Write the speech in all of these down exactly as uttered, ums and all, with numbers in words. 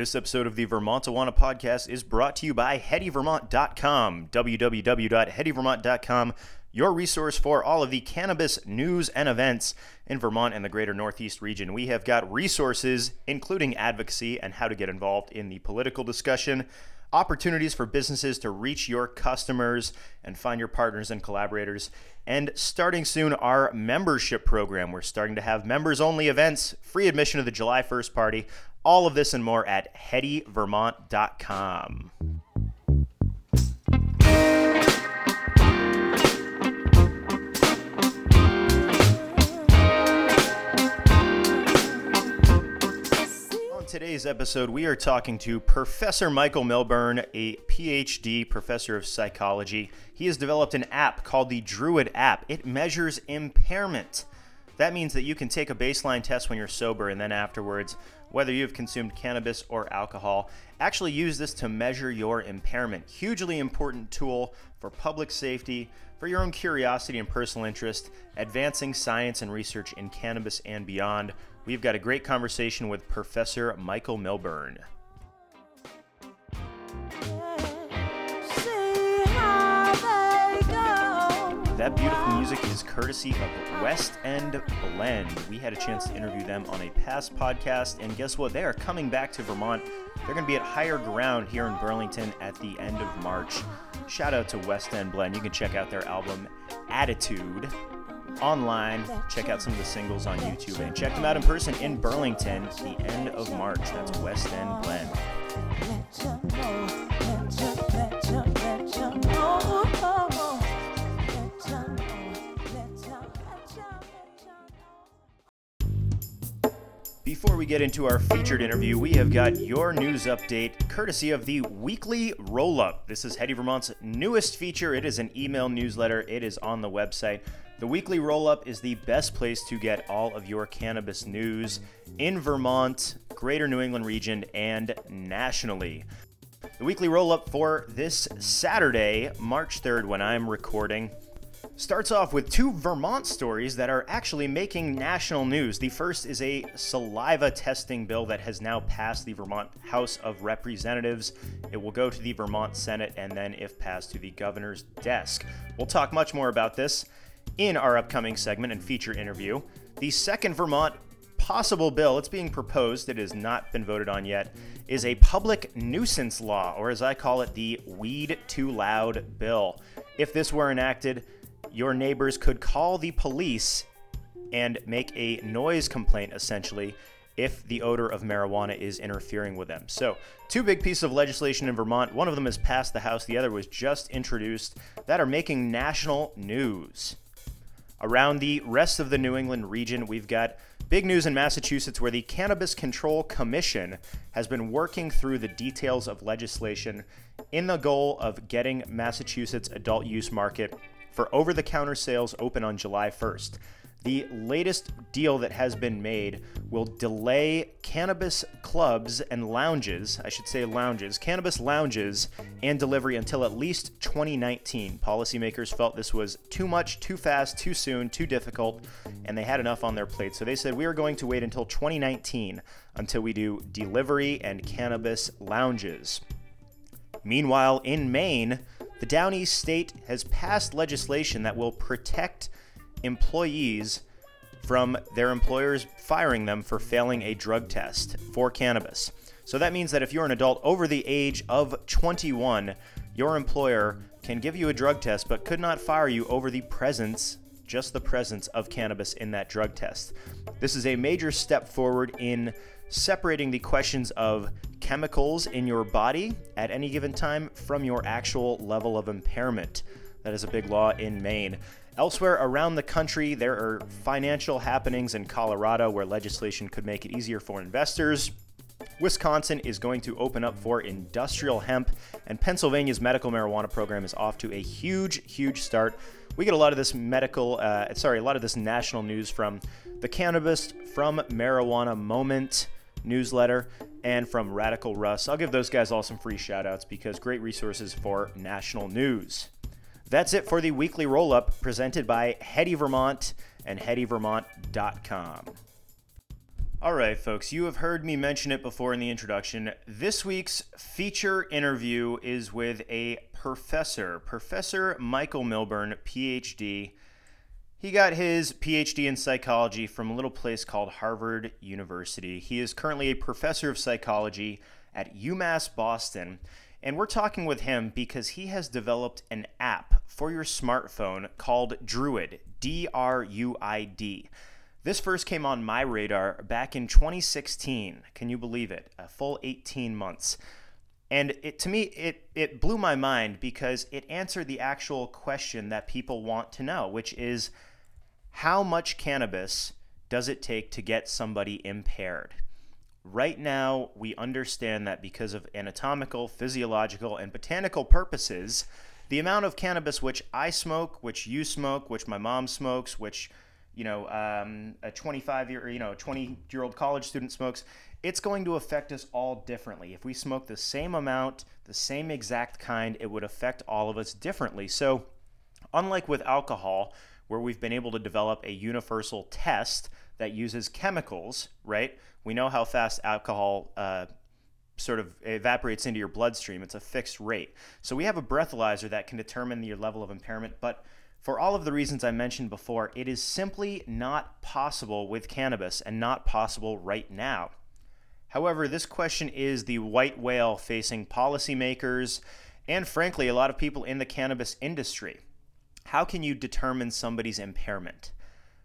This episode of the Vermont Awana podcast is brought to you by Heddy Vermont dot com, w w w dot Heddy Vermont dot com, your resource for all of the cannabis news and events in Vermont and the greater Northeast region. We have got resources, including advocacy and how to get involved in the political discussion, opportunities for businesses to reach your customers and find your partners and collaborators. And starting soon, our membership program. We're starting to have members-only events, free admission to the July first party, all of this and more at Heddy Vermont dot com. Today's episode, we are talking to Professor Michael Milburn, a P H D professor of psychology. He has developed an app called the Druid app. It measures impairment. That means that you can take a baseline test when you're sober and then afterwards, whether you've consumed cannabis or alcohol, actually use this to measure your impairment. Hugely important tool for public safety, for your own curiosity and personal interest, advancing science and research in cannabis and beyond. We've got a great conversation with Professor Michael Milburn. That beautiful music is courtesy of West End Blend. We had a chance to interview them on a past podcast, and guess what? They are coming back to Vermont. They're going to be at Higher Ground here in Burlington at the end of March. Shout out to West End Blend. You can check out their album, Attitude, online. Check out some of the singles on YouTube and check them out in person in Burlington at the end of March. That's West End Blend. Before we get into our featured interview, we have got your news update courtesy of the Weekly Roll-Up. This is Heady Vermont's newest feature. It is an email newsletter. It is on the website. The Weekly Roll-Up is the best place to get all of your cannabis news in Vermont, greater New England region, and nationally. The Weekly Roll-Up for this Saturday, March third, when I'm recording, starts off with two Vermont stories that are actually making national news. The first is a saliva testing bill that has now passed the Vermont House of Representatives. It will go to the Vermont Senate and then, if passed, to the governor's desk. We'll talk much more about this in our upcoming segment and feature interview. The second Vermont possible bill, it's being proposed, it has not been voted on yet, is a public nuisance law, or as I call it, the Weed Too Loud bill. If this were enacted, your neighbors could call the police and make a noise complaint, essentially, if the odor of marijuana is interfering with them. So, two big pieces of legislation in Vermont. One of them has passed the House, the other was just introduced, that are making national news. Around the rest of the New England region, we've got big news in Massachusetts where the Cannabis Control Commission has been working through the details of legislation in the goal of getting Massachusetts adult use market for over-the-counter sales open on July first. The latest deal that has been made will delay cannabis clubs and lounges, I should say lounges, cannabis lounges and delivery until at least twenty nineteen. Policymakers felt this was too much, too fast, too soon, too difficult, and they had enough on their plate. So they said, we are going to wait until twenty nineteen until we do delivery and cannabis lounges. Meanwhile, in Maine, the Down East state has passed legislation that will protect employees from their employers firing them for failing a drug test for cannabis. So that means that if you're an adult over the age of twenty-one, your employer can give you a drug test but could not fire you over the presence, just the presence of cannabis in that drug test. This is a major step forward in separating the questions of chemicals in your body at any given time from your actual level of impairment. That is a big law in Maine. Elsewhere around the country, there are financial happenings in Colorado where legislation could make it easier for investors. Wisconsin is going to open up for industrial hemp, and Pennsylvania's medical marijuana program is off to a huge, huge start. We get a lot of this medical, uh, sorry, a lot of this national news from the Cannabist, from Marijuana Moment newsletter, and from Radical Russ. I'll give those guys all some free shout-outs because great resources for national news. That's it for the Weekly Roll-Up presented by Heady Vermont and Heddy Vermont dot com. All right, folks, you have heard me mention it before in the introduction. This week's feature interview is with a professor, Professor Michael Milburn, P H D. He got his P H D in psychology from a little place called Harvard University. He is currently a professor of psychology at UMass Boston, and we're talking with him because he has developed an app for your smartphone called Druid, D R U I D. This first came on my radar back in twenty sixteen. Can you believe it? A full eighteen months. And it to me, it, it blew my mind because it answered the actual question that people want to know, which is how much cannabis does it take to get somebody impaired? Right now, we understand that because of anatomical, physiological, and botanical purposes, the amount of cannabis which I smoke, which you smoke, which my mom smokes, which you know, um, a twenty-five year, you know, twenty year old college student smokes, it's going to affect us all differently. If we smoke the same amount, the same exact kind, it would affect all of us differently. So unlike with alcohol, where we've been able to develop a universal test that uses chemicals, right? We know how fast alcohol uh, sort of evaporates into your bloodstream. It's a fixed rate. So we have a breathalyzer that can determine your level of impairment, but for all of the reasons I mentioned before, it is simply not possible with cannabis and not possible right now. However, this question is the white whale facing policymakers and, frankly, a lot of people in the cannabis industry. How can you determine somebody's impairment?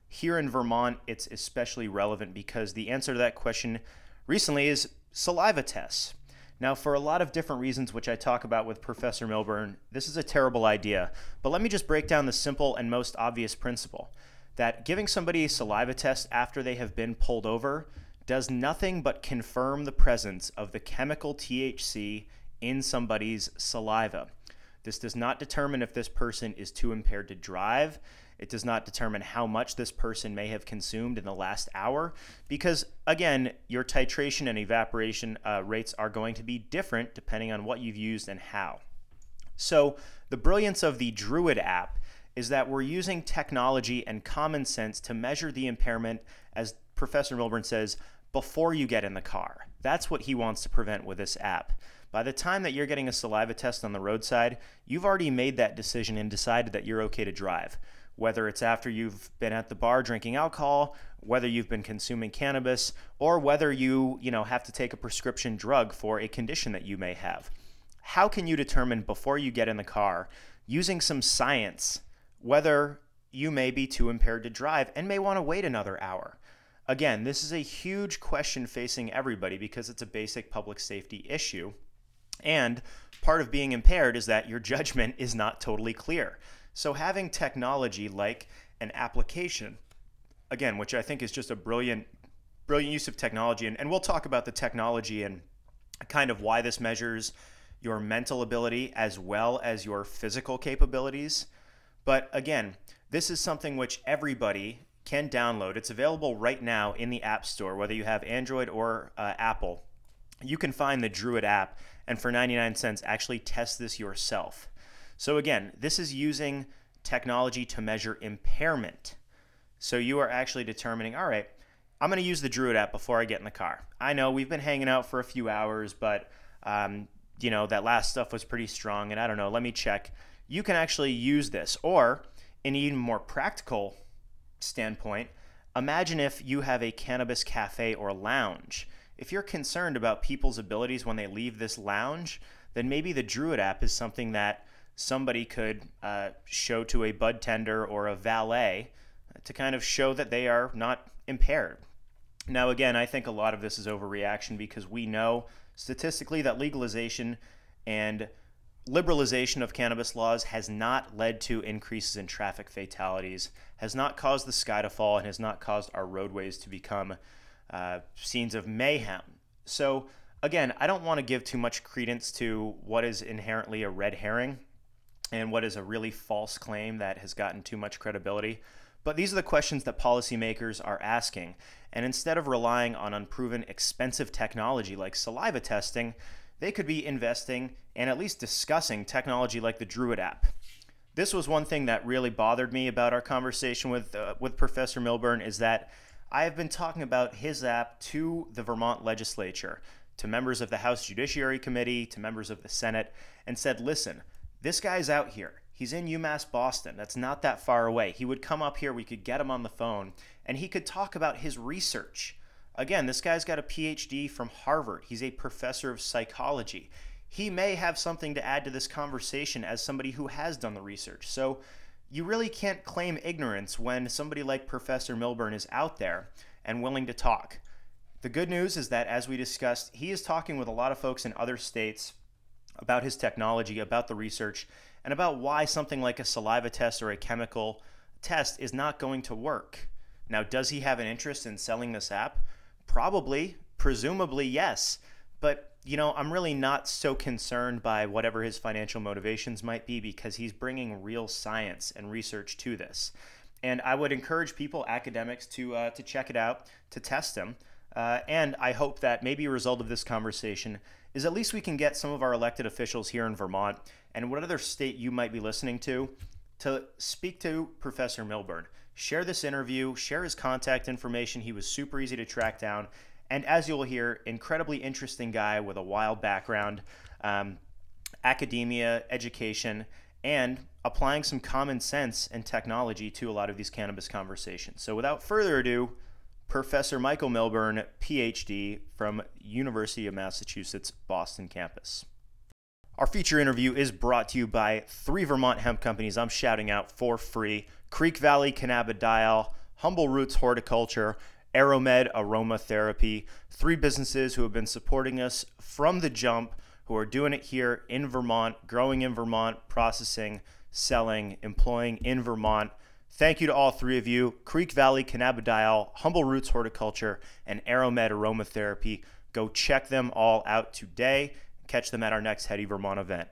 Here in Vermont, it's especially relevant because the answer to that question recently is saliva tests. Now, for a lot of different reasons, which I talk about with Professor Milburn, this is a terrible idea, but let me just break down the simple and most obvious principle, that giving somebody a saliva test after they have been pulled over does nothing but confirm the presence of the chemical T H C in somebody's saliva. This does not determine if this person is too impaired to drive. It does not determine how much this person may have consumed in the last hour because, again, your titration and evaporation uh, rates are going to be different depending on what you've used and how. So the brilliance of the Druid app is that we're using technology and common sense to measure the impairment, as Professor Milburn says, before you get in the car. That's what he wants to prevent with this app. By the time that you're getting a saliva test on the roadside, you've already made that decision and decided that you're okay to drive. Whether it's after you've been at the bar drinking alcohol, whether you've been consuming cannabis, or whether you, you know, have to take a prescription drug for a condition that you may have. How can you determine before you get in the car, using some science, whether you may be too impaired to drive and may want to wait another hour? Again, this is a huge question facing everybody because it's a basic public safety issue. And part of being impaired is that your judgment is not totally clear. So having technology like an application, again, which I think is just a brilliant, brilliant use of technology, and, and we'll talk about the technology and kind of why this measures your mental ability as well as your physical capabilities. But again, this is something which everybody can download. It's available right now in the App Store, whether you have Android or uh, Apple. You can find the Druid app and for ninety-nine cents actually test this yourself. So again, this is using technology to measure impairment. So you are actually determining, all right, I'm going to use the Druid app before I get in the car. I know we've been hanging out for a few hours, but um, you know, that last stuff was pretty strong and I don't know, let me check. You can actually use this, or in an even more practical standpoint, imagine if you have a cannabis cafe or lounge. If you're concerned about people's abilities when they leave this lounge, then maybe the Druid app is something that somebody could uh, show to a bud tender or a valet to kind of show that they are not impaired. Now, again, I think a lot of this is overreaction because we know statistically that legalization and liberalization of cannabis laws has not led to increases in traffic fatalities, has not caused the sky to fall, and has not caused our roadways to become uh, scenes of mayhem. So again, I don't want to give too much credence to what is inherently a red herring and what is a really false claim that has gotten too much credibility. But these are the questions that policymakers are asking. And instead of relying on unproven, expensive technology like saliva testing, they could be investing and at least discussing technology like the Druid app. This was one thing that really bothered me about our conversation with uh, with Professor Milburn, is that I have been talking about his app to the Vermont legislature, to members of the House Judiciary Committee, to members of the Senate, and said, listen, this guy's out here. He's in UMass Boston. That's not that far away. He would come up here. We could get him on the phone, and he could talk about his research. Again, this guy's got a P H D from Harvard. He's a professor of psychology. He may have something to add to this conversation as somebody who has done the research. So you really can't claim ignorance when somebody like Professor Milburn is out there and willing to talk. The good news is that, as we discussed, he is talking with a lot of folks in other states about his technology, about the research, and about why something like a saliva test or a chemical test is not going to work. Now, does he have an interest in selling this app? Probably, presumably, yes. But, you know, I'm really not so concerned by whatever his financial motivations might be, because he's bringing real science and research to this. And I would encourage people, academics, to uh, to check it out, to test him. Uh, and I hope that maybe a result of this conversation is at least we can get some of our elected officials here in Vermont and what other state you might be listening to, to speak to Professor Milburn. Share this interview, share his contact information. He was super easy to track down. And as you'll hear, incredibly interesting guy with a wild background, um, academia, education, and applying some common sense and technology to a lot of these cannabis conversations. So without further ado, Professor Michael Milburn, P H D from University of Massachusetts Boston campus. Our feature interview is brought to you by three Vermont hemp companies I'm shouting out for free: Creek Valley Cannabidiol, Humble Roots Horticulture, Aromed Aromatherapy. Three businesses who have been supporting us from the jump, who are doing it here in Vermont, growing in Vermont, processing, selling, employing in Vermont. Thank you to all three of you: Creek Valley Cannabidiol, Humble Roots Horticulture, and Aromed Aromatherapy. Go check them all out today. Catch them at our next Heady Vermont event.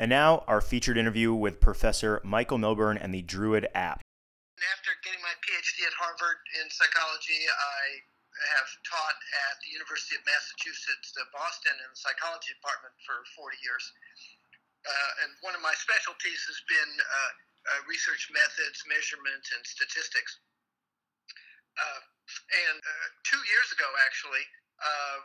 And now, our featured interview with Professor Michael Milburn and the Druid app. After getting my P H D at Harvard in psychology, I have taught at the University of Massachusetts Boston in the psychology department for forty years. Uh, and one of my specialties has been uh, Uh, research methods, measurement, and statistics. Uh, and uh, two years ago, actually, uh,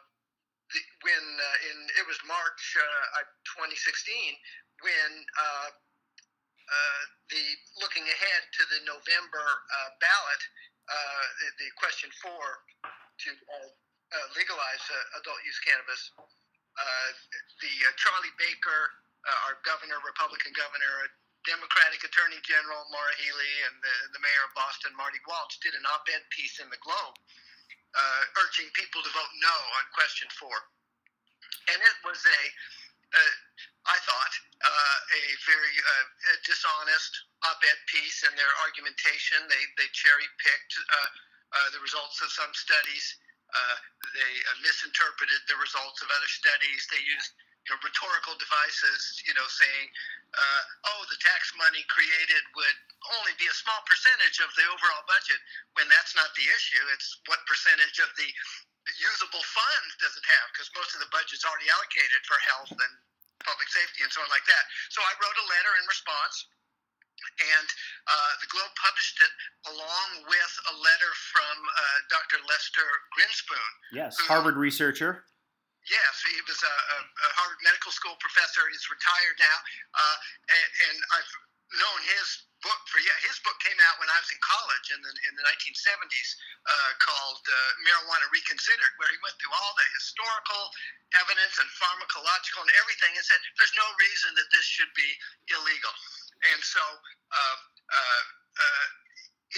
the, when uh, in it was March uh, twenty sixteen, when uh, uh, the looking ahead to the November uh, ballot, uh, the, the question four to uh, uh, legalize uh, adult use cannabis, uh, the uh, Charlie Baker, uh, our governor, Republican governor, Democratic Attorney General Maura Healey, and the, the mayor of Boston, Marty Walsh, did an op-ed piece in The Globe uh, urging people to vote no on question four. And it was a, uh, I thought, uh, a very uh, a dishonest op-ed piece in their argumentation. They, they cherry-picked uh, uh, the results of some studies. Uh, they uh, misinterpreted the results of other studies. They used you know, rhetorical devices, you know, saying, uh, oh, the tax money created would only be a small percentage of the overall budget, when that's not the issue. It's what percentage of the usable funds does it have, because most of the budget's already allocated for health and public safety and so on like that. So I wrote a letter in response, and uh, the Globe published it along with a letter from uh, Doctor Lester Grinspoon. Yes, who, Harvard researcher. Yes, he was a, a Harvard Medical School professor. He's retired now, uh, and, and I've known his book for yeah. His book came out when I was in college in the in the nineteen seventies, uh, called uh, Marijuana Reconsidered, where he went through all the historical evidence and pharmacological and everything, and said there's no reason that this should be illegal. And so uh, uh, uh,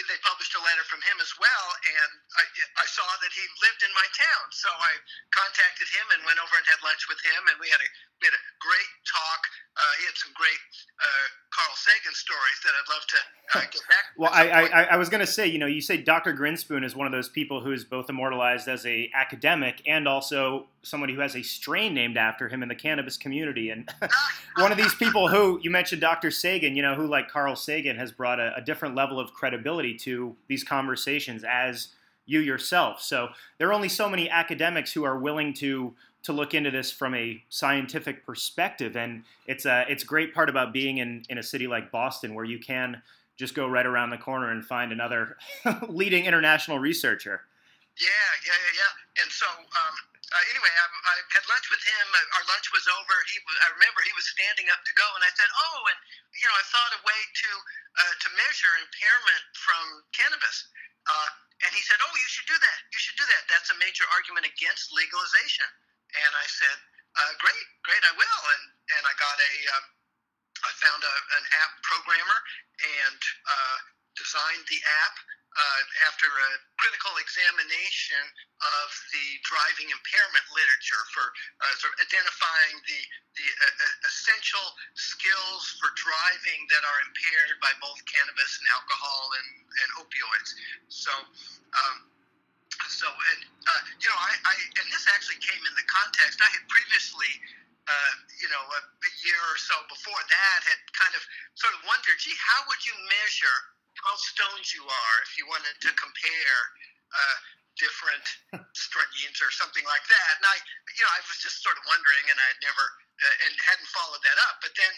they published a letter from him as well, and I, I saw that he lived in my town, so I contacted him and went over and had lunch with him, and we had a we had a great talk. Uh, he had some great uh, Carl Sagan stories that I'd love to uh, get back to. Well, I, I I was going to say, you know, you say Doctor Grinspoon is one of those people who is both immortalized as a academic and also somebody who has a strain named after him in the cannabis community, and one of these people who you mentioned, Doctor Sagan, you know, who like Carl Sagan has brought a, a different level of credibility to these conversations as you yourself. So there are only so many academics who are willing to to look into this from a scientific perspective, and it's a it's a great part about being in in a city like Boston, where you can just go right around the corner and find another leading international researcher. Yeah, yeah, yeah, yeah. And so, um, uh, anyway, I, I had lunch with him. Our lunch was over. He, was, I remember he was standing up to go, and I said, oh, and, you know, I thought a way to uh, to measure impairment from cannabis. Uh, and he said, oh, you should do that. You should do that. That's a major argument against legalization. And I said, uh, great, great, I will. And, and I got a, uh, I found a, an app programmer and uh, designed the app. Uh, after a critical examination of the driving impairment literature for uh, sort of identifying the, the uh, essential skills for driving that are impaired by both cannabis and alcohol and, and opioids. So, um, so and, uh, you know, I, I, and this actually came in the context. I had previously, uh, you know, a, a year or so before that, had kind of sort of wondered, gee, how would you measure how stoned you are if you wanted to compare uh, different strains or something like that. And I, you know, I was just sort of wondering, and I had never uh, and hadn't followed that up. But then,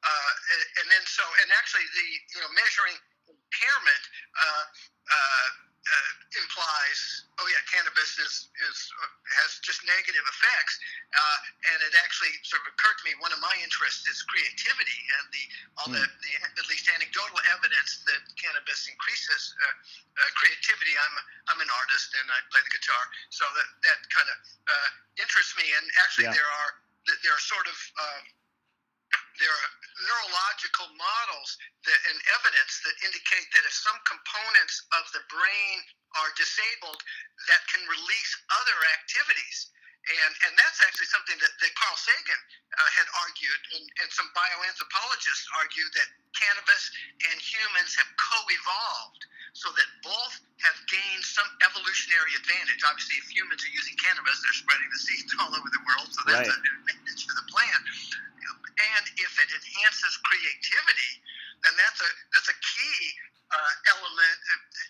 uh, and then so, and actually, the you know, measuring impairment uh, uh, uh, implies, oh yeah, cannabis is is uh, has just negative effects. Uh, and it actually sort of occurred to me, one of my interests is creativity and the all the, the at least anecdotal evidence that cannabis increases uh, uh, creativity. I'm I'm an artist and I play the guitar, so that that kind of uh, interests me. And actually, yeah. there are there are sort of um, there are neurological models that and evidence that indicate that if some components of the brain are disabled, that can release other activities. And and that's actually something that, that Carl Sagan uh, had argued, and, and some bioanthropologists argue that cannabis and humans have co-evolved so that both have gained some evolutionary advantage. Obviously, if humans are using cannabis, they're spreading the seeds all over the world, so that's right. an advantage for the plant. And if it enhances creativity, then that's a that's a key uh, element,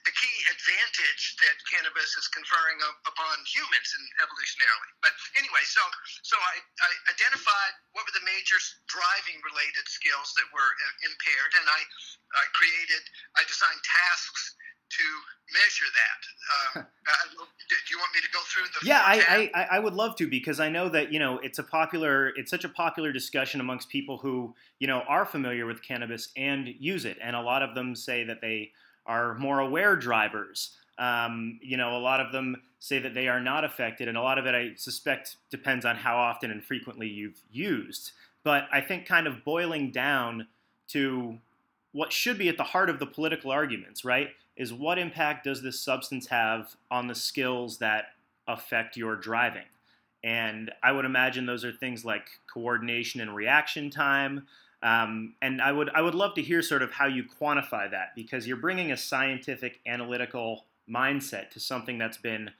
the key advantage that cannabis is conferring upon humans and evolutionarily. But anyway, so so I, I identified what were the major driving related skills that were impaired, and I, I created, I designed tasks to measure that. Um, uh, do you want me to go through the? Yeah, I, I I would love to, because I know that, you know, it's a popular, it's such a popular discussion amongst people who, you know, are familiar with cannabis and use it. And a lot of them say that they are more aware drivers. Um, you know, a lot of them say that they are not affected. And a lot of it, I suspect, depends on how often and frequently you've used. But I think kind of boiling down to what should be at the heart of the political arguments, right, is what impact does this substance have on the skills that affect your driving? And I would imagine those are things like coordination and reaction time. Um, and I would I would love to hear sort of how you quantify that, because you're bringing a scientific, analytical mindset to something that's been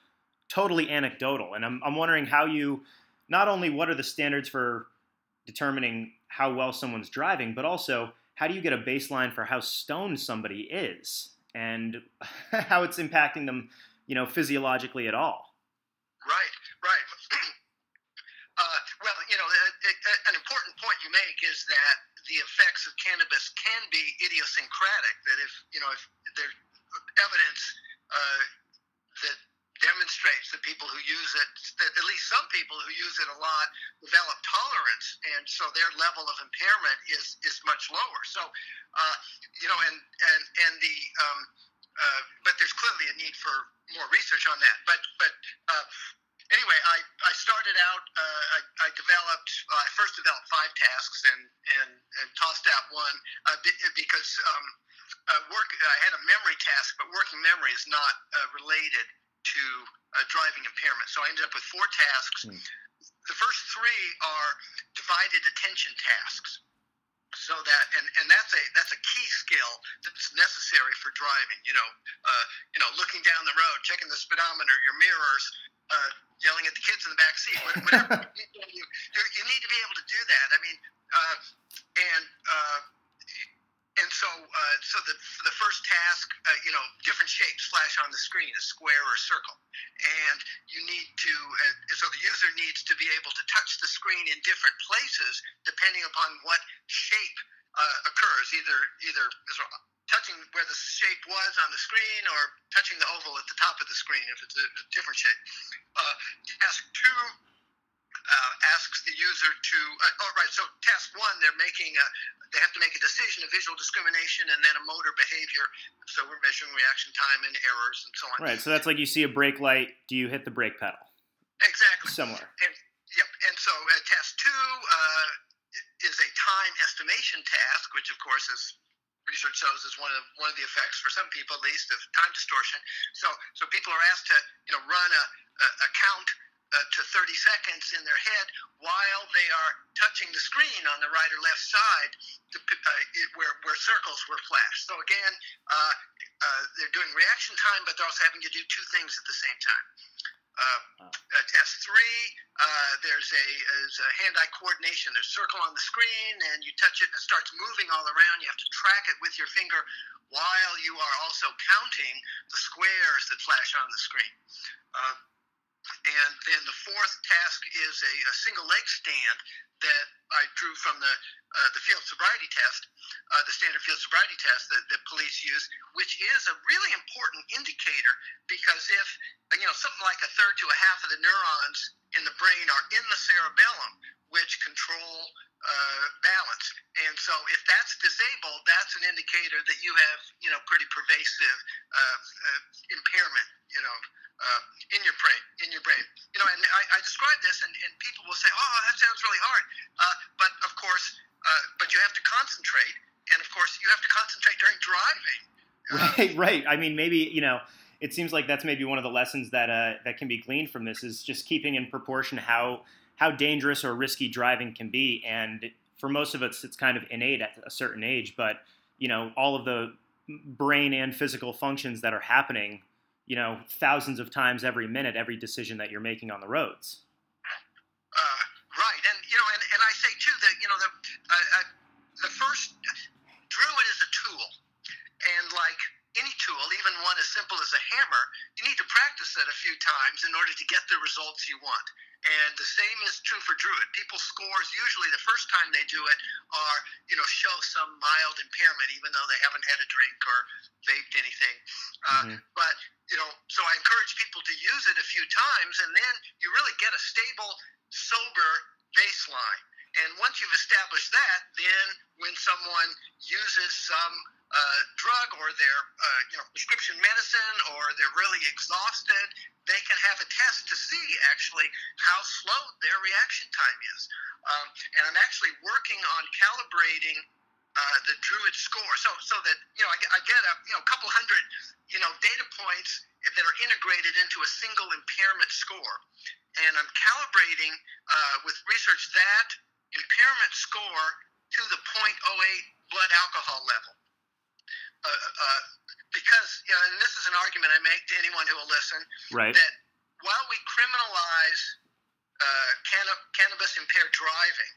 totally anecdotal. And I'm I'm wondering how you, not only what are the standards for determining how well someone's driving, but also how do you get a baseline for how stoned somebody is and how it's impacting them, you know, physiologically at all? Right, right. uh, well, you know, a, a, an important point you make is that the effects of cannabis can be idiosyncratic, that if, you know, if there's evidence uh, that demonstrates that people who use it, that at least some people who use it a lot develop tolerance, and so their level of impairment is is much lower. So, uh, you know, and and and the um, uh, but there's clearly a need for more research on that. But but uh, anyway, I, I started out. Uh, I, I developed. Uh, I first developed five tasks and and, and tossed out one uh, because um, uh, work. I had a memory task, but working memory is not uh, related to uh, driving impairment. So I ended up with four tasks. Mm. The first three are divided attention tasks. So that, and, and that's a that's a key skill that's necessary for driving. You know, uh, you know, looking down the road, checking the speedometer, your mirrors, uh, yelling at the kids in the back seat. Whatever you, you, you need to be able to do that. I mean, uh, and. Uh, And so, uh, so the the first task, uh, you know, different shapes flash on the screen, a square or a circle, and you need to. Uh, so the user needs to be able to touch the screen in different places depending upon what shape uh, occurs, either either touching where the shape was on the screen or touching the oval at the top of the screen if it's a different shape. Uh, task two uh, asks the user to, uh, oh, right, so task one, they're making a, they have to make a decision of visual discrimination and then a motor behavior. So we're measuring reaction time and errors and so on. Right, so that's like you see a brake light, do you hit the brake pedal? Exactly. Similar. And, yep, and so uh, task two uh, is a time estimation task, which of course is... research shows is one of one of the effects for some people, at least, of time distortion. So, so people are asked to, you know, run a, a, a count uh, to thirty seconds in their head while they are touching the screen on the right or left side, to, uh, it, where where circles were flashed. So again, uh, uh, they're doing reaction time, but they're also having to do two things at the same time. Uh, uh, task three, uh, there's a, a hand-eye coordination. There's a circle on the screen, and you touch it, and it starts moving all around. You have to track it with your finger while you are also counting the squares that flash on the screen. Uh, and then the fourth task is a, a single leg stand that I drew from the uh, the field sobriety test, uh, the standard field sobriety test that, that police use, which is a really important indicator because if, you know, something like a third to a half of the neurons in the brain are in the cerebellum, which control uh, balance. And so if that's disabled, that's an indicator that you have, you know, pretty pervasive uh, uh, impairment, you know, Uh, in your brain, in your brain, you know, and I, I describe this, and, and people will say, "Oh, that sounds really hard," uh, but of course, uh, but you have to concentrate, and of course, you have to concentrate during driving. Uh, right, right. I mean, maybe you know, it seems like that's maybe one of the lessons that uh, that can be gleaned from this is just keeping in proportion how how dangerous or risky driving can be, and for most of us, it's kind of innate at a certain age, but you know, all of the brain and physical functions that are happening, you know, thousands of times every minute, every decision that you're making on the roads. Uh, right, and you know, and, and I say too that you know the uh, uh, the first Druid is a tool, and like any tool, even one as simple as a hammer, you need to practice it a few times in order to get the results you want. And the same is true for Druid. People's scores usually the first time they do it are, you know, show some mild impairment, even though they haven't had a drink or vaped anything. Mm-hmm. Uh, but you know, so I encourage people to use it a few times, and then you really get a stable, sober baseline. And once you've established that, then when someone uses some uh, drug or their uh, you know prescription medicine or they're really exhausted, they can have a test to see actually how slow their reaction time is. Um, and I'm actually working on calibrating uh, the Druid score, so so that you know I, I get a you know couple hundred. you know, data points that are integrated into a single impairment score. And I'm calibrating uh, with research that impairment score to the zero point zero eight blood alcohol level. Uh, uh, because, you know, and this is an argument I make to anyone who will listen, right, that while we criminalize uh, canna- cannabis-impaired driving,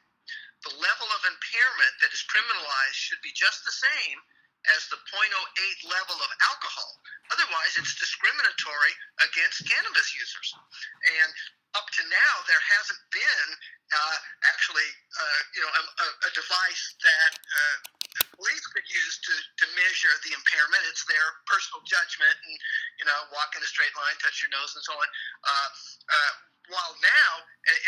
the level of impairment that is criminalized should be just the same as the zero point zero eight level of alcohol. Otherwise, it's discriminatory against cannabis users. And up to now, there hasn't been uh, actually, uh, you know, a, a device that uh, police could use to, to measure the impairment. It's their personal judgment and, you know, walk in a straight line, touch your nose, and so on. Uh, uh, while now,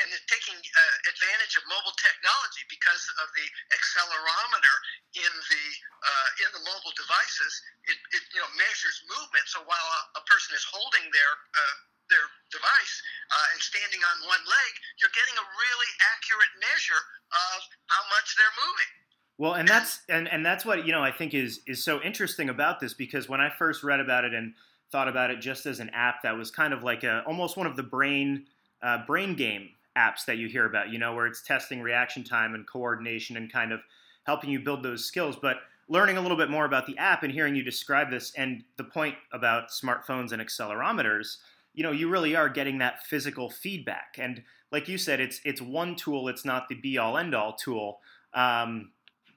and it's taking uh, advantage of mobile technology because of the accelerometer in the uh, in the mobile devices, it, it you know measures movement. So while a, a person is holding their uh, their device uh, and standing on one leg, you're getting a really accurate measure of how much they're moving. Well, and that's and, and that's what you know I think is is so interesting about this, because when I first read about it and thought about it just as an app that was kind of like a almost one of the brain Uh, brain game apps that you hear about, you know, where it's testing reaction time and coordination and kind of helping you build those skills. But learning a little bit more about the app and hearing you describe this and the point about smartphones and accelerometers, you know, you really are getting that physical feedback. And like you said, it's it's one tool. It's not the be-all, end-all tool um,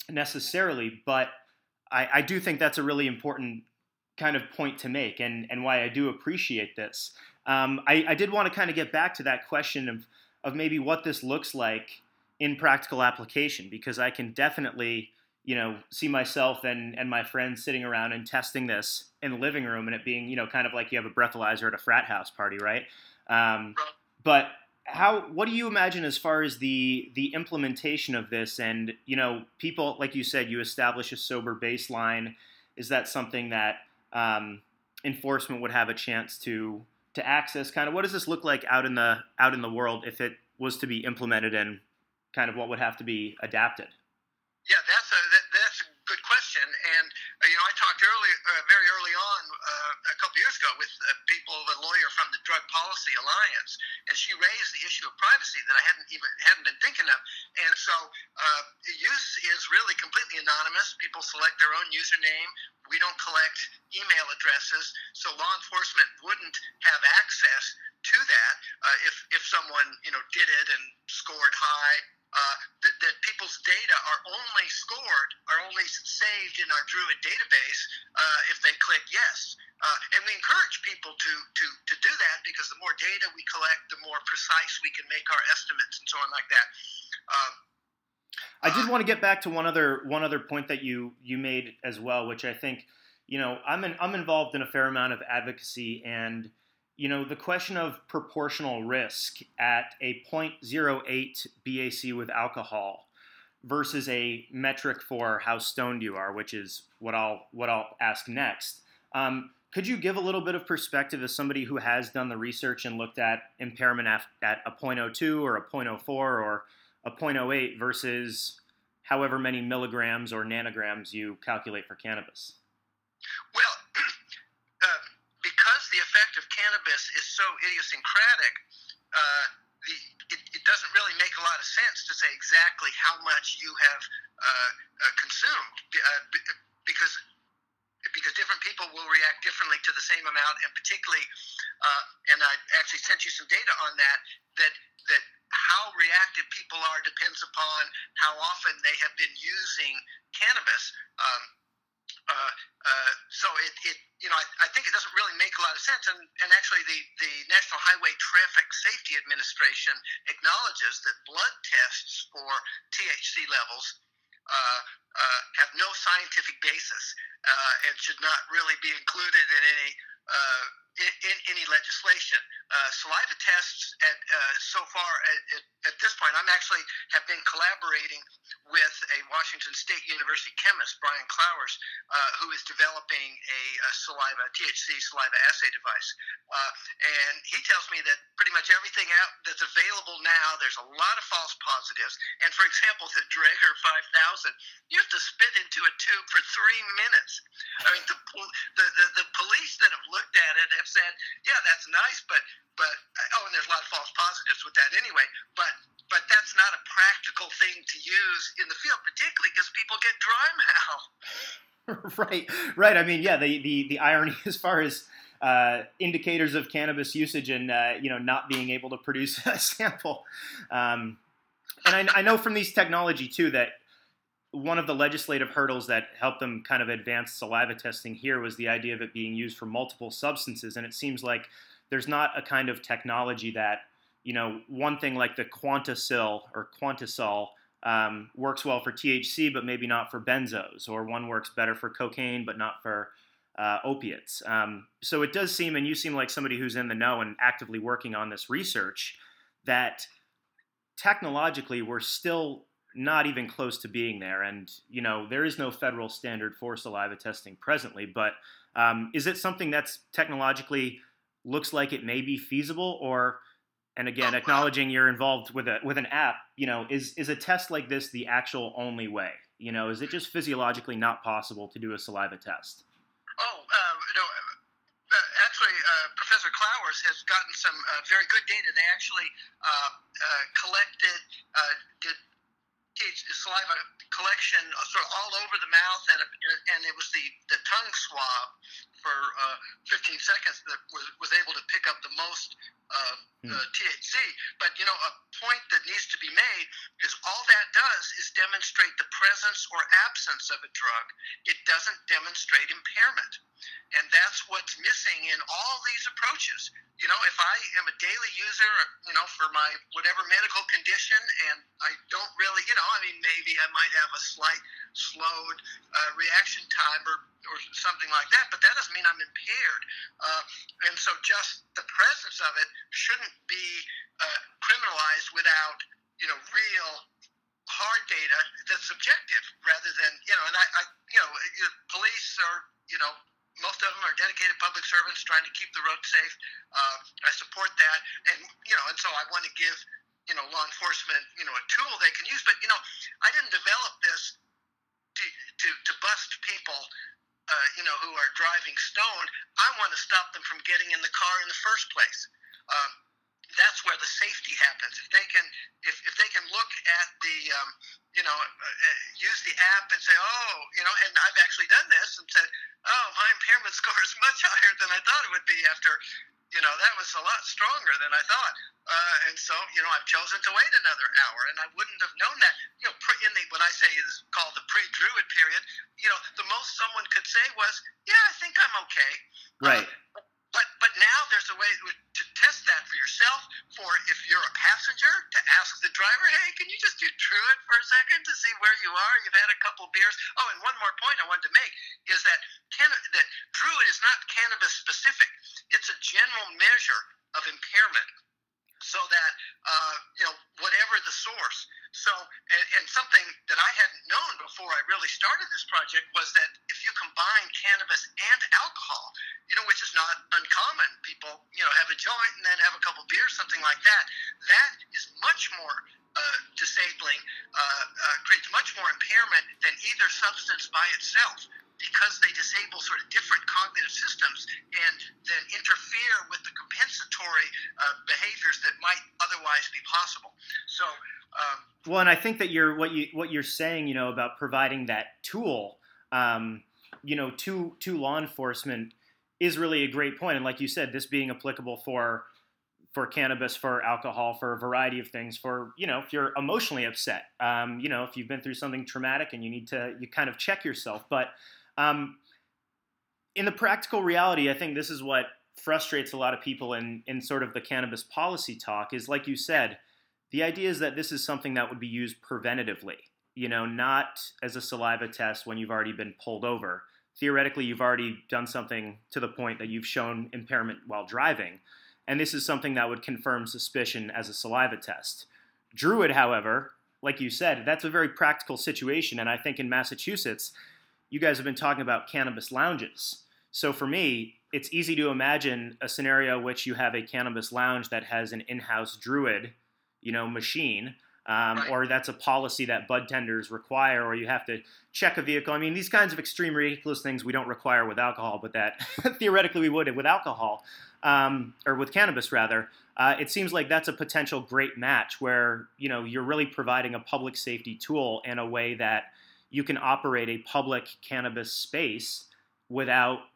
necessarily. But I, I do think that's a really important kind of point to make and, and why I do appreciate this. Um, I, I did want to kind of get back to that question of, of maybe what this looks like in practical application, because I can definitely, you know, see myself and, and my friends sitting around and testing this in the living room and it being, you know, kind of like you have a breathalyzer at a frat house party, right? Um, but how, what do you imagine as far as the, the implementation of this? And, you know, people, like you said, you establish a sober baseline. Is that something that um, enforcement would have a chance to, to access? Kind of what does this look like out in the, out in the world if it was to be implemented, and kind of what would have to be adapted? Yeah, that's a, that, that's a good question. And, uh, you know, I talked early, uh, very early on uh, a couple years ago with uh, people, a lawyer from the Drug Policy Alliance, and she raised the issue of privacy that I hadn't even hadn't been thinking of. And so uh, use is really completely anonymous. People select their own username. We don't collect email addresses, so law enforcement wouldn't have access to that uh, if if someone, you know, did it and scored high. Uh, that, that people's data are only scored, are only saved in our Druid database uh, if they click yes. Uh, and we encourage people to, to, to do that because the more data we collect, the more precise we can make our estimates and so on like that. Um, I did uh, want to get back to one other one other point that you, you made as well, which I think, you know, I'm in, I'm involved in a fair amount of advocacy, and you know, the question of proportional risk at a zero point zero eight B A C with alcohol versus a metric for how stoned you are, which is what I'll what I'll ask next. Um, could you give a little bit of perspective as somebody who has done the research and looked at impairment at, at a zero point zero two or a zero point zero four or a zero point zero eight versus however many milligrams or nanograms you calculate for cannabis? Well, the effect of cannabis is so idiosyncratic, uh, the, it, it doesn't really make a lot of sense to say exactly how much you have uh, uh, consumed uh, because because different people will react differently to the same amount, and particularly, uh, and I actually sent you some data on that, that that how reactive people are depends upon how often they have been using cannabis. Um, Uh, uh, so it, it, you know, I, I think it doesn't really make a lot of sense. And, and actually, the, the National Highway Traffic Safety Administration acknowledges that blood tests for T H C levels uh, uh, have no scientific basis uh, and should not really be included in any uh, in, in any legislation. Uh, saliva tests, at uh, so far at, at, at this point, I'm actually have been collaborating with a Washington State University chemist, Brian Clowers, uh, who is developing a, a saliva, T H C saliva assay device. Uh, and he tells me that pretty much everything out that's available now, there's a lot of false positives. And for example, the Draeger five thousand, you have to spit into a tube for three minutes. I mean, the, the, the, the police that have looked at it have said, yeah, that's nice, but, but, oh, and there's a lot of false positives with that anyway, but, But that's not a practical thing to use in the field, particularly because people get dry mouth. Right, right. I mean, yeah, the, the, the irony as far as uh, indicators of cannabis usage and, uh, you know, not being able to produce a sample. Um, and I, I know from these technology, too, that one of the legislative hurdles that helped them kind of advance saliva testing here was the idea of it being used for multiple substances. And it seems like there's not a kind of technology that, you know, one thing like the Quantisal or Quantisal um, works well for T H C, but maybe not for benzos, or one works better for cocaine, but not for uh, opiates. Um, so it does seem, and you seem like somebody who's in the know and actively working on this research, that technologically we're still not even close to being there. And, you know, there is no federal standard for saliva testing presently, but um, is it something that's technologically looks like it may be feasible? Or, and again, acknowledging you're involved with a with an app, you know, is, is a test like this the actual only way? You know, is it just physiologically not possible to do a saliva test? Oh, uh, no. Uh, actually, uh, Professor Clowers has gotten some uh, very good data. They actually uh, uh, collected uh, did saliva collection sort of all over the mouth, and and it was the, the tongue swab for uh, fifteen seconds that was, was able to pick up the most Uh, uh, T H C, but you know, a point that needs to be made is all that does is demonstrate the presence or absence of a drug. It doesn't demonstrate impairment, and that's what's missing in all these approaches. You know, if I am a daily user, you know, for my whatever medical condition, and I don't really, you know, I mean, maybe I I might have a slight slowed uh, reaction time or, or something like that, but that doesn't mean I'm impaired. Uh, and so just the presence of it shouldn't be uh, criminalized without, you know, real hard data that's subjective rather than, you know, and I, I you know, police are, you know, most of them are dedicated public servants trying to keep the road safe. Uh, I support that. And, you know, and so I want to give, you know, law enforcement, you know, a tool they can use. But, you know, I didn't develop this to to, to bust people, uh, you know, who are driving stoned. I want to stop them from getting in the car in the first place. Um, that's where the safety happens. If they can if, if they can look at the, um, you know, uh, use the app and say, oh, you know, and I've actually done this and said, oh, my impairment score is much higher than I thought it would be after, you know, that was a lot stronger than I thought. Uh, and so, you know, I've chosen to wait another hour, and I wouldn't have known that. You know, pre- in the, what I say is called the pre-Druid period, you know, the most someone could say was, yeah, I think I'm okay. Right. Uh, but but now there's a way to test that for yourself, for if you're a passenger, to ask the driver, hey, can you just do Druid for a second to see where you are? You've had a couple beers. Oh, and one more point I wanted to make is that Can- that Druid is not cannabis specific. It's a general measure of impairment, so that uh, you know, whatever the source. So, and, and something that I hadn't known before I really started this project was that if you combine cannabis and alcohol, you know, which is not uncommon, people, you know, have a joint and then have a couple beers, something like that. That is much more uh, disabling. Uh, uh, creates much more impairment than either substance by itself, because they disable sort of different cognitive systems and then interfere with the compensatory uh, behaviors that might otherwise be possible. So, um, well, and I think that you're what you what you're saying, you know, about providing that tool, um, you know, to to law enforcement is really a great point. And like you said, this being applicable for for cannabis, for alcohol, for a variety of things, for, you know, if you're emotionally upset, um, you know, if you've been through something traumatic and you need to, you kind of check yourself, but. Um, in the practical reality, I think this is what frustrates a lot of people in, in sort of the cannabis policy talk is, like you said, the idea is that this is something that would be used preventatively, you know, not as a saliva test when you've already been pulled over. Theoretically, you've already done something to the point that you've shown impairment while driving, and this is something that would confirm suspicion as a saliva test. Druid, however, like you said, that's a very practical situation, and I think in Massachusetts, you guys have been talking about cannabis lounges. So for me, it's easy to imagine a scenario in which you have a cannabis lounge that has an in-house Druid, you know, machine, um, right. or that's a policy that bud tenders require, or you have to check a vehicle. I mean, these kinds of extreme, ridiculous things we don't require with alcohol, but that theoretically we would with alcohol, um, or with cannabis rather. Uh, it seems like that's a potential great match where, you know, you're really providing a public safety tool in a way that you can operate a public cannabis space without,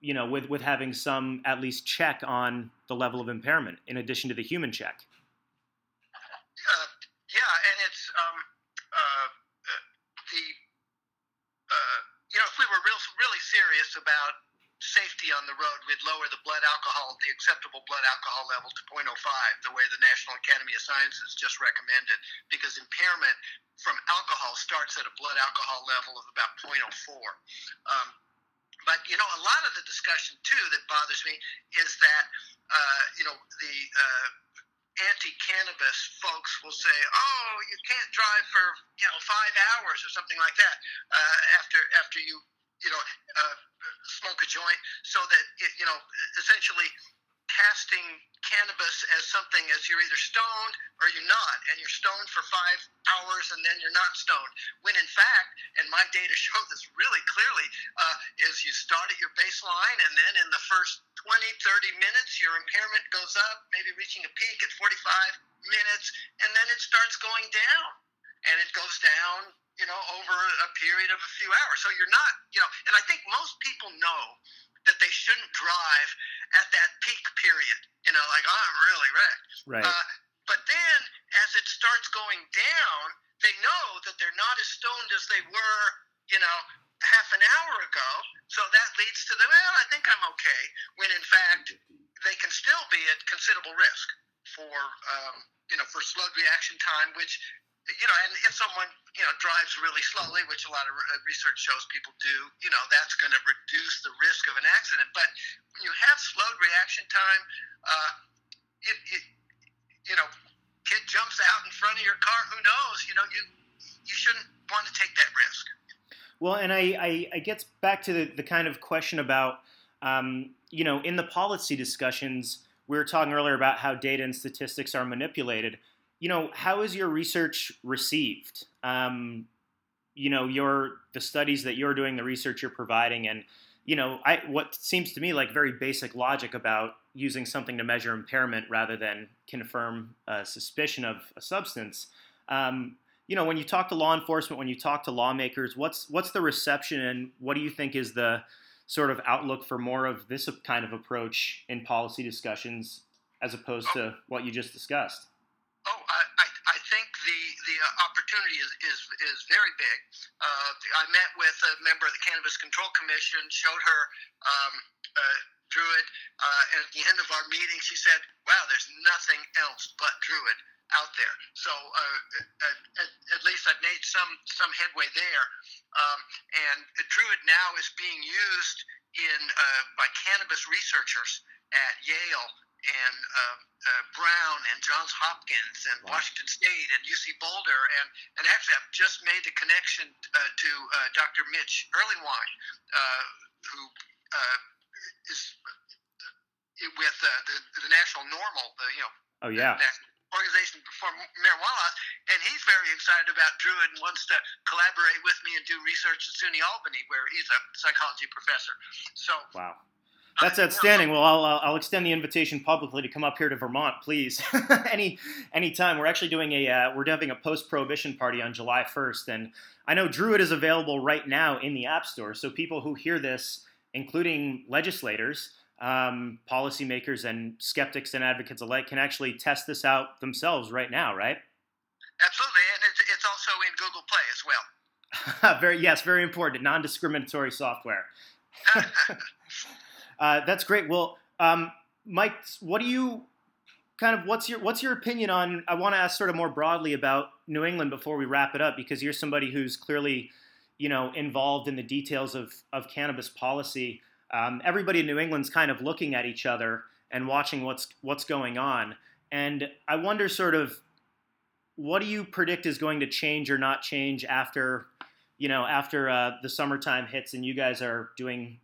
you know, with, with having some at least check on the level of impairment in addition to the human check. Uh, yeah, and it's um, uh, the uh, you know, if we were real really serious about safety on the road, we'd lower the blood alcohol, the acceptable blood alcohol level to zero point zero five, the way the National Academy of Sciences just recommended, because impairment from alcohol starts at a blood alcohol level of about zero point zero four. Um, but, you know, a lot of the discussion, too, that bothers me is that, uh, you know, the uh, anti-cannabis folks will say, oh, you can't drive for, you know, five hours or something like that uh, after after you, you know, uh, smoke a joint, so that, it, you know, essentially casting cannabis as something as you're either stoned or you're not, and you're stoned for five hours and then you're not stoned, when in fact, and my data show this really clearly, uh, is you start at your baseline, and then in the first twenty, thirty minutes, your impairment goes up, maybe reaching a peak at forty-five minutes, and then it starts going down, and it goes down, you know, over a period of a few hours. So you're not, you know, and I think most people know that they shouldn't drive at that peak period, you know, like, oh, I'm really wrecked. Right. Uh, but then as it starts going down, they know that they're not as stoned as they were, you know, half an hour ago. So that leads to the, well, I think I'm okay, when in fact they can still be at considerable risk for, um, you know, for slowed reaction time, which you know, and if someone, you know, drives really slowly, which a lot of research shows people do, you know, that's going to reduce the risk of an accident. But when you have slowed reaction time, uh, it, it, you know, kid jumps out in front of your car, who knows? You know, you you shouldn't want to take that risk. Well, and I, I, I gets back to the, the kind of question about, um, you know, in the policy discussions, we were talking earlier about how data and statistics are manipulated. You know, how is your research received? Um, you know, your the studies that you're doing, the research you're providing, and, you know, I what seems to me like very basic logic about using something to measure impairment rather than confirm a suspicion of a substance. Um, you know, when you talk to law enforcement, when you talk to lawmakers, what's what's the reception, and what do you think is the sort of outlook for more of this kind of approach in policy discussions as opposed to what you just discussed? Oh, I, I, I think the, the opportunity is, is, is very big. Uh, I met with a member of the Cannabis Control Commission, showed her um, uh, Druid, uh, and at the end of our meeting, she said, wow, there's nothing else but Druid out there. So uh, at, at least I've made some, some headway there. Um, and Druid now is being used in uh, by cannabis researchers at Yale and uh, uh, Brown and Johns Hopkins and wow. Washington State and U C Boulder. And, and actually, I've just made the connection uh, to uh, Doctor Mitch Earlywine, uh, who uh, is with uh, the, the National Normal, the, you know, oh, yeah. the Organization for Marijuana Laws, and he's very excited about Druid and wants to collaborate with me and do research at SUNY Albany, where he's a psychology professor. So wow. That's outstanding. Well, I'll, I'll extend the invitation publicly to come up here to Vermont, please. any any time. We're actually doing a uh, we're having a post-prohibition party on July first, and I know Druid is available right now in the App Store. So people who hear this, including legislators, um, policymakers, and skeptics and advocates alike, can actually test this out themselves right now, right? Absolutely, and it's, it's also in Google Play as well. very yes, very important. Non-discriminatory software. Uh, that's great. Well, um, Mike, what do you kind of what's your what's your opinion on? I want to ask sort of more broadly about New England before we wrap it up, because you're somebody who's clearly, you know, involved in the details of of cannabis policy. Um, everybody in New England's kind of looking at each other and watching what's what's going on, and I wonder sort of what do you predict is going to change or not change after, you know, after uh, the summertime hits and you guys are doing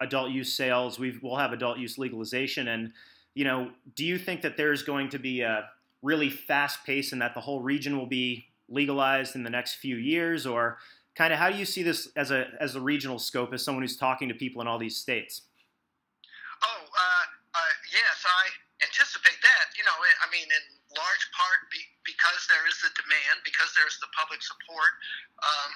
adult use sales, we've, we'll have adult use legalization. And, you know, do you think that there's going to be a really fast pace and that the whole region will be legalized in the next few years? Or kind of how do you see this as a as a regional scope, as someone who's talking to people in all these states? Oh, uh, uh, yes, I anticipate that. You know, I mean, in large part be, because there is the demand, because there's the public support, um,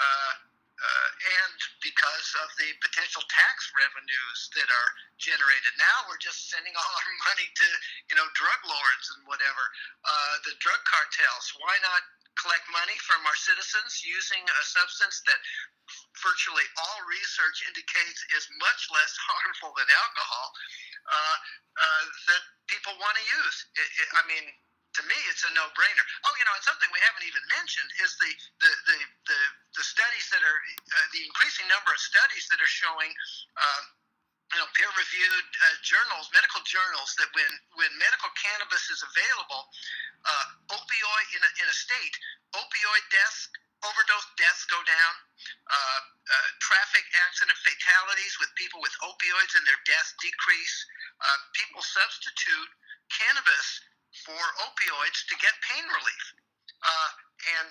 uh, Uh, and because of the potential tax revenues that are generated. Now we're just sending all our money to, you know, drug lords and whatever, uh, the drug cartels. Why not collect money from our citizens using a substance that virtually all research indicates is much less harmful than alcohol uh, uh, that people want to use? It, it, I mean, to me, it's a no-brainer. Oh, you know, and something we haven't even mentioned is the the the, the, the studies that are uh, the increasing number of studies that are showing, uh, you know, peer-reviewed uh, journals, medical journals, that when, when medical cannabis is available, uh, opioid in a, in a state, opioid deaths, overdose deaths go down. Uh, uh, traffic accident fatalities with people with opioids and their deaths decrease. Uh, people substitute cannabis for opioids to get pain relief. Uh, and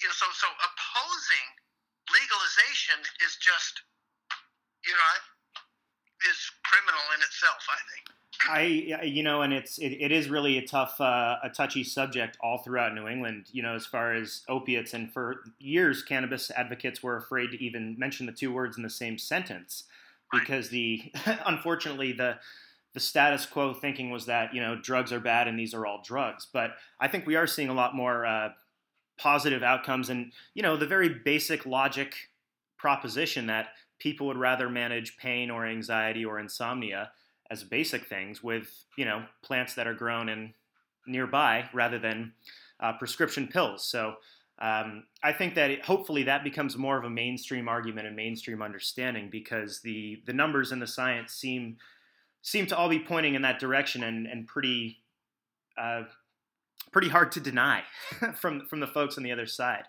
you know, so so opposing legalization is just, you know, is criminal in itself, I think. I, you know, and it's, it, it is really a tough, uh, a touchy subject all throughout New England, you know, as far as opiates. And for years, cannabis advocates were afraid to even mention the two words in the same sentence because the, unfortunately, the, The status quo thinking was that, you know, drugs are bad and these are all drugs. But I think we are seeing a lot more uh, positive outcomes and, you know, the very basic logic proposition that people would rather manage pain or anxiety or insomnia as basic things with, you know, plants that are grown and nearby rather than uh, prescription pills. So um, I think that it, hopefully that becomes more of a mainstream argument and mainstream understanding, because the the numbers and the science seem seem to all be pointing in that direction, and and pretty uh, pretty hard to deny from from the folks on the other side.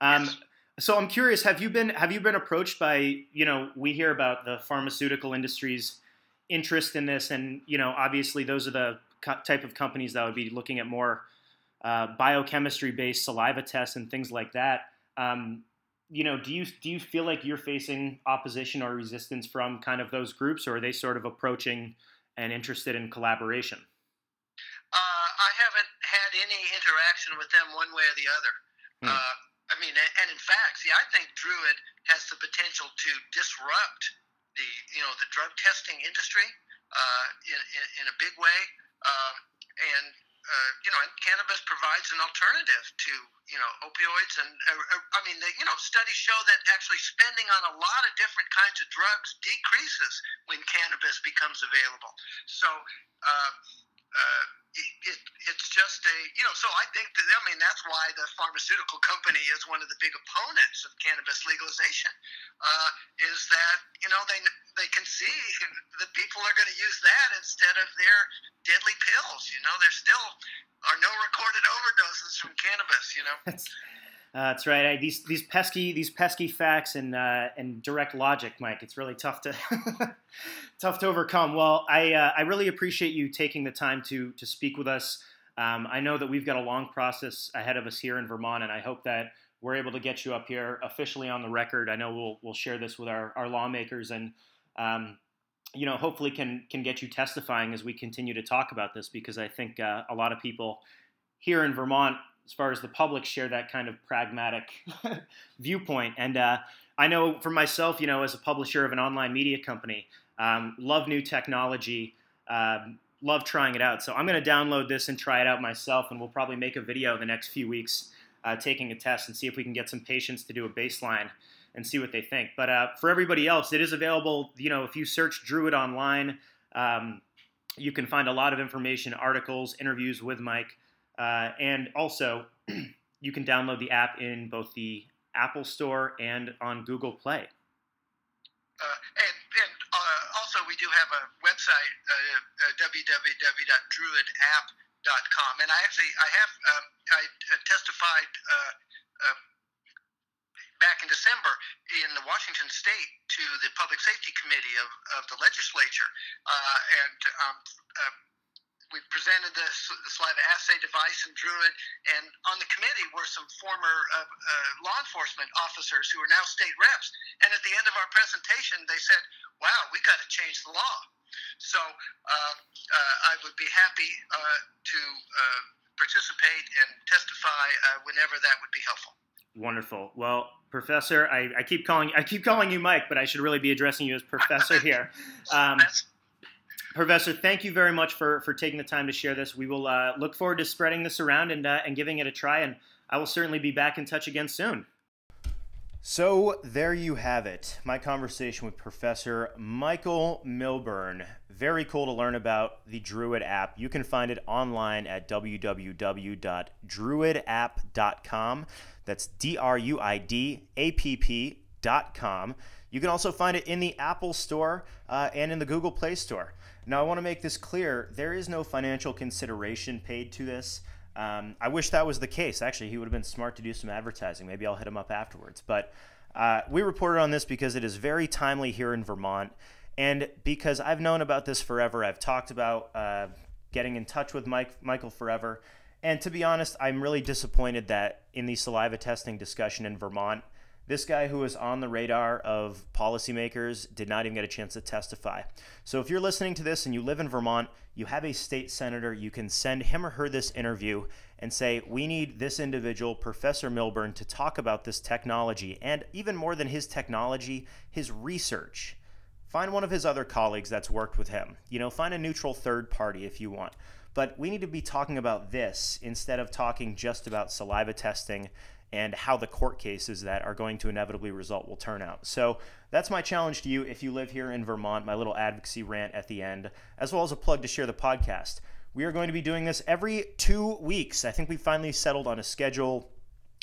Um, yes. So I'm curious, have you been have you been approached by, you know, we hear about the pharmaceutical industry's interest in this, and, you know, obviously those are the co- type of companies that would be looking at more uh, biochemistry-based saliva tests and things like that. Um, you know, do you do you feel like you're facing opposition or resistance from kind of those groups, or are they sort of approaching and interested in collaboration? Uh, I haven't had any interaction with them one way or the other. Hmm. Uh, I mean, and in fact, see, I think Druid has the potential to disrupt the, you know, the drug testing industry uh, in, in in a big way, um, and uh, you know, and cannabis provides an alternative to, you know, opioids, and uh, I mean, the, you know, studies show that actually spending on a lot of different kinds of drugs decreases when cannabis becomes available. So. Uh, uh, It, it's just a, you know, so I think that, I mean, that's why the pharmaceutical company is one of the big opponents of cannabis legalization, uh, is that, you know, they they can see that people are going to use that instead of their deadly pills. You know, there still are no recorded overdoses from cannabis, you know. That's, uh, that's right. I, these these pesky these pesky facts and uh, and direct logic, Mike. It's really tough to. Tough to overcome. Well, I uh, I really appreciate you taking the time to to speak with us. Um, I know that we've got a long process ahead of us here in Vermont, and I hope that we're able to get you up here officially on the record. I know we'll we'll share this with our, our lawmakers, and um, you know, hopefully can can get you testifying as we continue to talk about this, because I think uh, a lot of people here in Vermont, as far as the public, share that kind of pragmatic viewpoint. And uh, I know for myself, you know, as a publisher of an online media company. Um, love new technology, um, love trying it out. So I'm going to download this and try it out myself, and we'll probably make a video the next few weeks uh, taking a test and see if we can get some patients to do a baseline and see what they think. But uh, for everybody else, it is available. You know, if you search Druid online, um, you can find a lot of information, articles, interviews with Mike, uh, and also you can download the app in both the Apple Store and on Google Play. Uh, and We do have a website, uh, uh, w w w dot druid app dot com, and I actually I have um, I uh, testified uh, uh, back in December in the Washington State to the Public Safety Committee of, of the Legislature, uh, and um, uh, we presented the, the saliva assay device in Druid, and on the committee were some former uh, uh, law enforcement officers who are now state reps, and at the end of our presentation they said, wow, we got to change the law. So uh, uh, I would be happy uh, to uh, participate and testify uh, whenever that would be helpful. Wonderful. Well, Professor, I, I keep calling I keep calling you Mike, but I should really be addressing you as Professor here. Um, Professor, thank you very much for, for taking the time to share this. We will uh, look forward to spreading this around and uh, and giving it a try, and I will certainly be back in touch again soon. So there you have it, my conversation with Professor Michael Milburn. Very cool to learn about the Druid app. You can find it online at w w w dot druid app dot com. That's D R U I D A P P dot com. You can also find it in the Apple Store uh, and in the Google Play Store. Now, I want to make this clear. There is no financial consideration paid to this. Um, I wish that was the case. Actually, he would have been smart to do some advertising. Maybe I'll hit him up afterwards. But uh, we reported on this because it is very timely here in Vermont, and because I've known about this forever. I've talked about uh, getting in touch with Mike, Michael forever. And to be honest, I'm really disappointed that in the saliva testing discussion in Vermont, this guy who was on the radar of policymakers did not even get a chance to testify. So if you're listening to this and you live in Vermont, you have a state senator, you can send him or her this interview and say, we need this individual, Professor Milburn, to talk about this technology, and even more than his technology, his research. Find one of his other colleagues that's worked with him. You know, find a neutral third party if you want. But we need to be talking about this instead of talking just about saliva testing and how the court cases that are going to inevitably result will turn out. So that's my challenge to you if you live here in Vermont, my little advocacy rant at the end, as well as a plug to share the podcast. We are going to be doing this every two weeks. I think we finally settled on a schedule,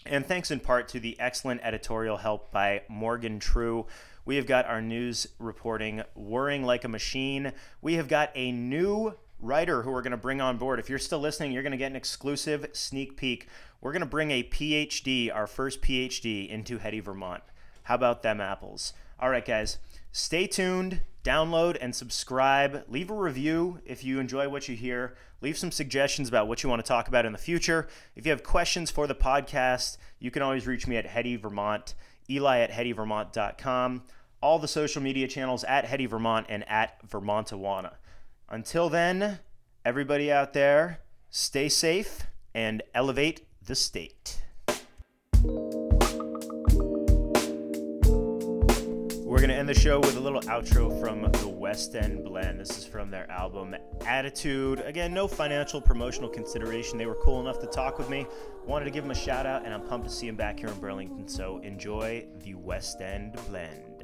and thanks in part to the excellent editorial help by Morgan True. We have got our news reporting whirring like a machine. We have got a new writer who we're going to bring on board. If you're still listening, you're going to get an exclusive sneak peek. We're going to bring a PhD, our first PhD, into Heady Vermont. How about them apples? All right, guys, stay tuned, download and subscribe. Leave a review if you enjoy what you hear. Leave some suggestions about what you want to talk about in the future. If you have questions for the podcast, you can always reach me at Heady Vermont, Eli at Heady Vermont dot com, all the social media channels at Heady Vermont and at Vermont Awana. Until then, everybody out there, stay safe and elevate the state. We're going to end the show with a little outro from the West End Blend. This is from their album Attitude. Again, no financial promotional consideration. They were cool enough to talk with me. Wanted to give them a shout out, and I'm pumped to see them back here in Burlington. So enjoy the West End Blend.